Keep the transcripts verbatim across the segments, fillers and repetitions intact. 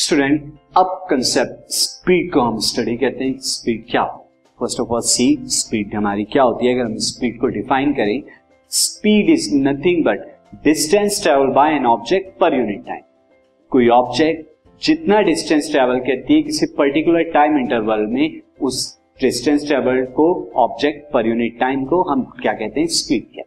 Student, अब concept speed को हम स्टडी करते हैं। स्पीड क्या हो? First of all see speed हमारी क्या होती है? अगर हम स्पीड को डिफाइन करें, speed is nothing but distance travel by an object per unit time. कोई ऑब्जेक्ट जितना डिस्टेंस ट्रेवल करती है किसी पर्टिकुलर टाइम इंटरवल में, उस डिस्टेंस ट्रेवल को, ऑब्जेक्ट पर यूनिट टाइम को हम क्या कहते हैं? स्पीड क्या।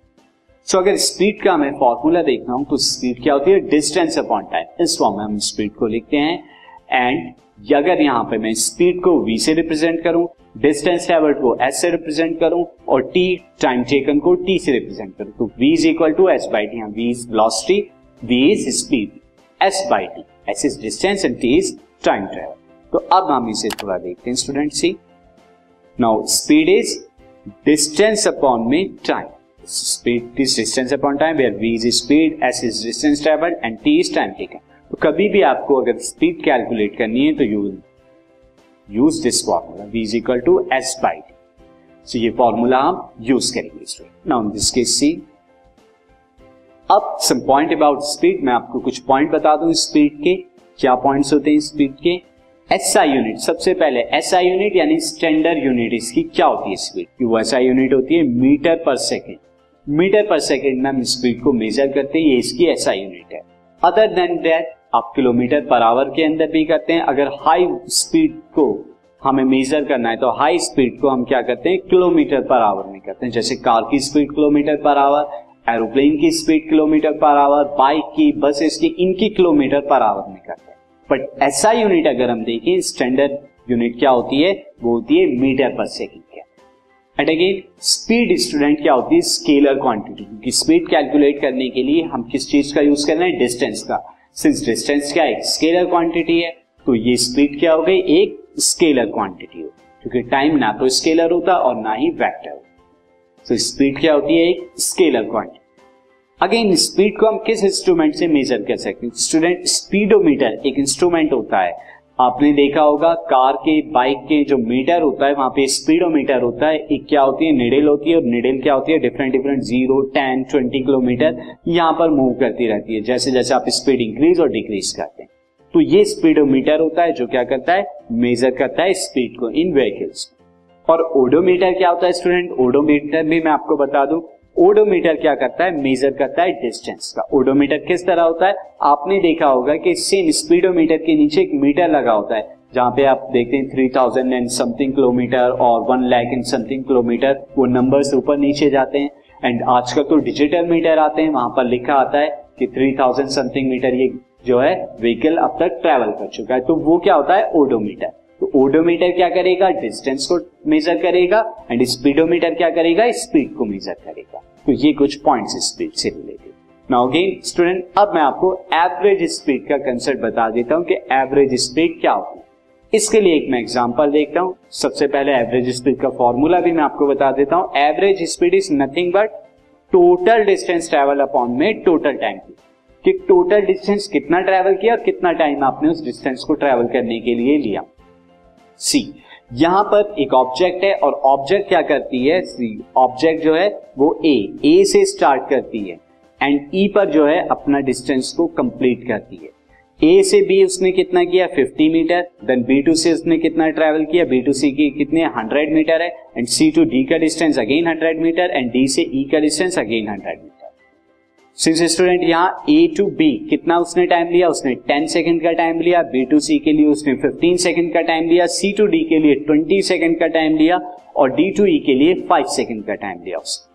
सो अगर स्पीड का मैं फॉर्मूला देखना हूं तो स्पीड क्या होती है? Distance upon time. इस फॉर्म में हम स्पीड को लिखते हैं। एंड अगर यहाँ पे मैं स्पीड को v से रिप्रेजेंट करूं, डिस्टेंस ट्रेवल को s से रिप्रेजेंट करूं और t टाइम टेकन को t से रिप्रेजेंट करूं तो v is equal to S by T. v is velocity, v is speed, s by T. s is distance and t is time travel. तो अब हम इसे थोड़ा देखते हैं student. See now speed is distance upon में time. Speed is distance upon time where v is speed, s is distance travel and t is time taken. तो कभी भी आपको अगर स्पीड कैलकुलेट करनी है तो you will use this formula v is equal to S by T. So ये formula हम यूज करेंगे student. Now in this case see, अब सम पॉइंट अबाउट स्पीड। मैं आपको कुछ पॉइंट बता दूं स्पीड के। क्या पॉइंट्स होते हैं स्पीड के? SI unit. सबसे पहले एसआई यूनिट यानी स्टैंडर्ड यूनिट इसकी क्या होती है स्पीड की? वो एसआई यूनिट होती है metre per second. Metre per second में हम स्पीड को मेजर करते हैं, ये इसकी एसआई यूनिट है। अदर देन दैट आप किलोमीटर पर आवर के अंदर भी करते हैं। अगर हाई स्पीड को हमें मेजर करना है तो हाई स्पीड को हम क्या करते हैं? किलोमीटर पर आवर में करते हैं। जैसे कार की speed kilometre per hour, aeroplane की speed kilometre per hour, bike की, बसेस की, इनकी किलोमीटर पर आवर में करते हैं। बट ऐसा यूनिट अगर हम देखें, स्टैंडर्ड यूनिट क्या होती है? वो होती है metre per second. And again speed student क्या होती है? Scalar quantity. क्योंकि स्पीड कैलकुलेट करने के लिए हम किस चीज का यूज कर रहे हैं? डिस्टेंस का। सिंस डिस्टेंस क्या एक स्केलर क्वांटिटी है तो ये स्पीड क्या हो गई? एक स्केलर क्वांटिटी हो, क्योंकि टाइम ना तो स्केलर होता और ना ही वेक्टर होता। So, स्पीड क्या होती है? एक स्केलर क्वांटिटी। अगेन स्पीड को हम किस इंस्ट्रूमेंट से मेजर कर सकते हैं स्टूडेंट? स्पीडोमीटर एक इंस्ट्रूमेंट होता है। आपने देखा होगा कार के, बाइक के जो मीटर होता है वहां पे स्पीडोमीटर होता है। एक क्या होती है? निडल होती है। और निडल क्या होती है? Different different zero, ten, twenty kilometre यहाँ पर मूव करती रहती है जैसे जैसे आप स्पीड इंक्रीज और डिक्रीज करते हैं। तो ये स्पीडोमीटर होता है जो क्या करता है? मेजर करता है स्पीड को इन व्हीकल्स। और ओडोमीटर क्या होता है स्टूडेंट? ओडोमीटर भी मैं आपको बता दूं, ओडोमीटर क्या करता है? मेजर करता है डिस्टेंस का। ओडोमीटर किस तरह होता है? आपने देखा होगा कि सेम स्पीडोमीटर के नीचे एक मीटर लगा होता है जहां पे आप देखते हैं three thousand and something kilometre और one lakh and something kilometre, वो नंबर्स ऊपर नीचे जाते हैं। एंड आजकल तो डिजिटल मीटर आते हैं, वहां पर लिखा आता है कि थ्री थाउजेंड समथिंग मीटर ये जो है व्हीकल अब तक ट्रेवल कर चुका है। तो वो क्या होता है? ओडोमीटर। तो ओडोमीटर क्या करेगा? डिस्टेंस को मेजर करेगा एंड स्पीडोमीटर क्या करेगा? स्पीड को मेजर करेगा। तो ये कुछ पॉइंट्स स्पीड से रिलेटेड। नाउ अगेन स्टूडेंट, अब मैं आपको एवरेज स्पीड का कंसेप्ट बता देता हूं कि एवरेज स्पीड क्या होती है। इसके लिए एक मैं एग्जांपल देखता हूं। सबसे पहले एवरेज स्पीड का फॉर्मूला भी मैं आपको बता देता हूं। Average speed is nothing but total distance travel upon में टोटल टाइम। कि टोटल डिस्टेंस कितना ट्रेवल किया और कितना टाइम आपने उस डिस्टेंस को ट्रेवल करने के लिए लिया। सी यहां पर एक ऑब्जेक्ट है और ऑब्जेक्ट क्या करती है? सी ऑब्जेक्ट जो है वो ए ए से स्टार्ट करती है एंड ई पर जो है अपना डिस्टेंस को कंप्लीट करती है। ए से बी उसने कितना किया? Fifty metre. Then B to C उसने कितना ट्रेवल किया? बी टू सी की कितने? हंड्रेड मीटर है। एंड सी टू डी का distance again hundred metre and D से ई का distance again hundred metre. Since student यहाँ ए टू बी कितना उसने टाइम लिया? उसने टेन सेकंड का टाइम लिया। बी टू सी के लिए उसने फिफ्टीन सेकंड का टाइम लिया। सी टू डी के लिए ट्वेंटी सेकंड का टाइम लिया और डी टू ई के लिए फाइव सेकंड का टाइम लिया उसने।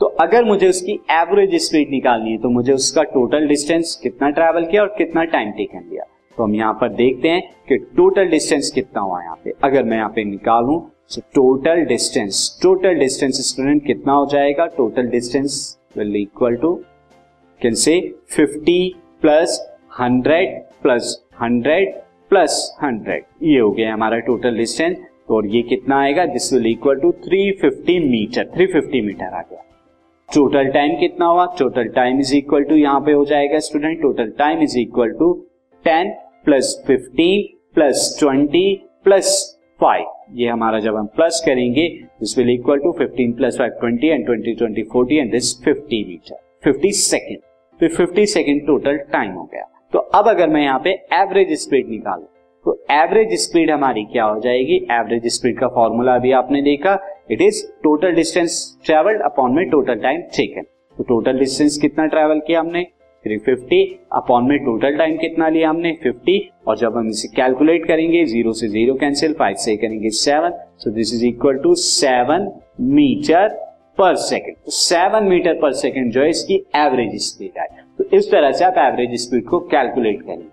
तो अगर मुझे उसकी एवरेज स्पीड निकालनी है तो मुझे उसका टोटल डिस्टेंस कितना ट्रेवल किया और कितना टाइम टेकन लिया। तो हम यहाँ पर देखते हैं कि टोटल डिस्टेंस कितना हुआ। यहाँ पे अगर मैं यहाँ पे निकालूं तो total distance, total distance student कितना हो जाएगा? Total distance will equal to can से fifty plus hundred plus hundred plus hundred, ये हो गया हमारा टोटल डिस्टेंस। तो और ये कितना आएगा? This will equal to three fifty metre. Three fifty metre आ गया। टोटल टाइम कितना हुआ? Total time is equal to यहाँ पे हो जाएगा student, total time is equal to ten plus fifteen plus twenty plus five. ये हमारा जब हम प्लस करेंगे this will equal to fifteen plus five twenty and twenty twenty forty and this fifty metre, fifty second. फिर fifty second total time हो गया। तो अब अगर मैं यहाँ पे एवरेज स्पीड निकालू तो एवरेज स्पीड हमारी क्या हो जाएगी, एवरेज स्पीड का फॉर्मूला अभी आपने देखा, it is total distance travelled upon में टोटल टाइम टेकन। तो टोटल डिस्टेंस कितना ट्रेवल किया हमने तीन सौ पचास अपॉन में टोटल टाइम कितना लिया हमने पचास, और जब हम इसे कैलकुलेट करेंगे जीरो से जीरो कैंसिल, पाँच से करेंगे सात, so this is equal to सात मीटर पर सेकंड। तो सात मीटर पर सेकंड जो है इसकी एवरेज स्पीड है। तो इस तरह से आप एवरेज स्पीड को कैलकुलेट करेंगे।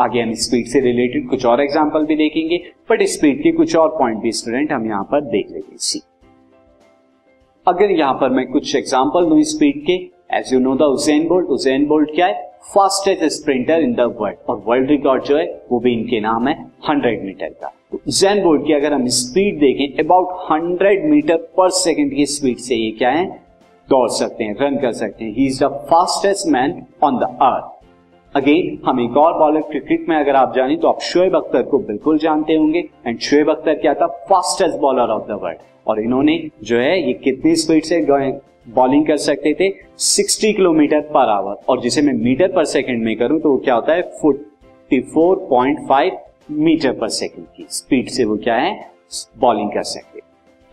आगे हम स्पीड से रिलेटेड कुछ और एग्जाम्पल भी देखेंगे, बट स्पीड के कुछ और पॉइंट भी स्टूडेंट हम यहाँ पर देख लेंगे। अगर यहाँ पर मैं कुछ एग्जाम्पल दूं स्पीड के, as you know the Usain Bolt, Usain Bolt क्या है, fastest sprinter in the world, और वर्ल्ड रिकॉर्ड जो है वो भी इनके नाम है सौ मीटर का। तो उसेन बोल्ट की अगर हम स्पीड देखें अबाउट सौ मीटर पर सेकंड की स्पीड से ये क्या है, दौड़ सकते हैं, रन कर सकते हैं। He is the fastest man on the earth. Again हम एक और बॉलर क्रिकेट में अगर आप जाने तो आप शोएब अख्तर को बिल्कुल जानते होंगे, एंड शोएब अख्तर क्या था, fastest bowler of the world, और इन्होंने जो है ये कितनी स्पीड से बॉलिंग कर सकते थे, साठ किलोमीटर पर आवर, और जिसे मैं मीटर पर सेकंड में करूं तो वो क्या होता है चौवालीस पॉइंट पाँच मीटर पर सेकंड की स्पीड से वो क्या है बॉलिंग कर सकते।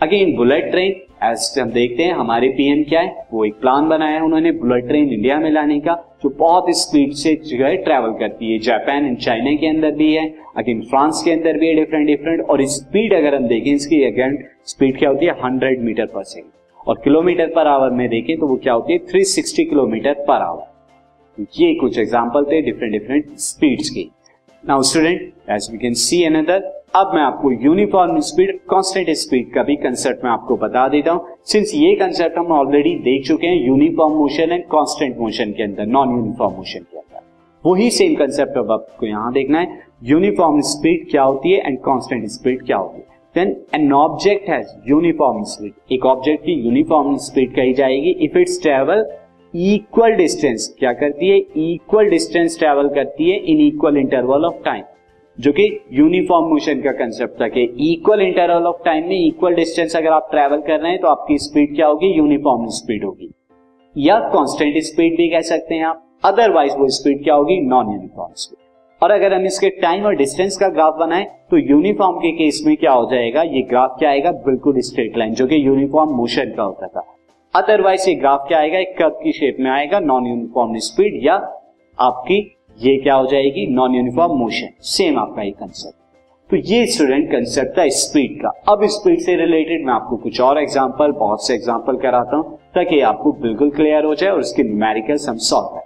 अगेन बुलेट ट्रेन, एज हम देखते हैं हमारे पीएम क्या है, वो एक प्लान बनाया है उन्होंने बुलेट ट्रेन इंडिया में लाने का, जो बहुत स्पीड से जो है ट्रेवल करती है। जापान एंड चाइना के अंदर भी है, अगेन फ्रांस के अंदर भी है, डिफरेंट डिफरेंट। और स्पीड अगर हम देखें इसकी अगेन स्पीड क्या होती है सौ मीटर पर सेकंड, और किलोमीटर पर आवर में देखें तो वो क्या होती है तीन सौ साठ किलोमीटर पर आवर। ये कुछ एग्जाम्पल थे डिफरेंट डिफरेंट स्पीड्स की। Now student as we can see another, अब मैं आपको यूनिफॉर्म स्पीड, कांस्टेंट स्पीड का भी कंसेप्ट मैं आपको बता देता हूं, सिंस ये कंसेप्ट हम ऑलरेडी देख चुके हैं uniform motion and constant motion के अंदर, नॉन यूनिफॉर्म मोशन के अंदर। वही सेम कंसेप्ट अब आपको यहां देखना है, यूनिफॉर्म स्पीड क्या होती है एंड कांस्टेंट स्पीड क्या होती है। Then an object has uniform speed. एक ऑब्जेक्ट की यूनिफॉर्म स्पीड कही जाएगी if it's travel equal distance, क्या करती है, इक्वल डिस्टेंस ट्रेवल करती है in equal interval of time, जो कि यूनिफॉर्म मोशन का कंसेप्ट था कि इक्वल इंटरवल ऑफ टाइम में इक्वल डिस्टेंस अगर आप ट्रेवल कर रहे हैं तो आपकी स्पीड क्या होगी, यूनिफॉर्म स्पीड होगी, या कांस्टेंट स्पीड भी कह सकते हैं आप, अदरवाइज वो स्पीड क्या होगी, नॉन यूनिफॉर्म स्पीड। और अगर हम इसके टाइम और डिस्टेंस का ग्राफ बनाएं तो यूनिफॉर्म के केस में क्या हो जाएगा, ये ग्राफ क्या आएगा, बिल्कुल स्ट्रेट लाइन, जो कि यूनिफॉर्म मोशन का होता था। अदरवाइज ये ग्राफ क्या आएगा, एक कर्व की शेप में आएगा, नॉन यूनिफॉर्म स्पीड या आपकी ये क्या हो जाएगी, नॉन यूनिफॉर्म मोशन। सेम आपका ये कंसेप्ट। तो ये स्टूडेंट कंसेप्ट था स्पीड का। अब स्पीड से रिलेटेड मैं आपको कुछ और एग्जाम्पल, बहुत से एग्जाम्पल कराता हूं ताकि आपको बिल्कुल क्लियर हो जाए और इसके न्यूमेरिकल्स हम सॉल्व करें।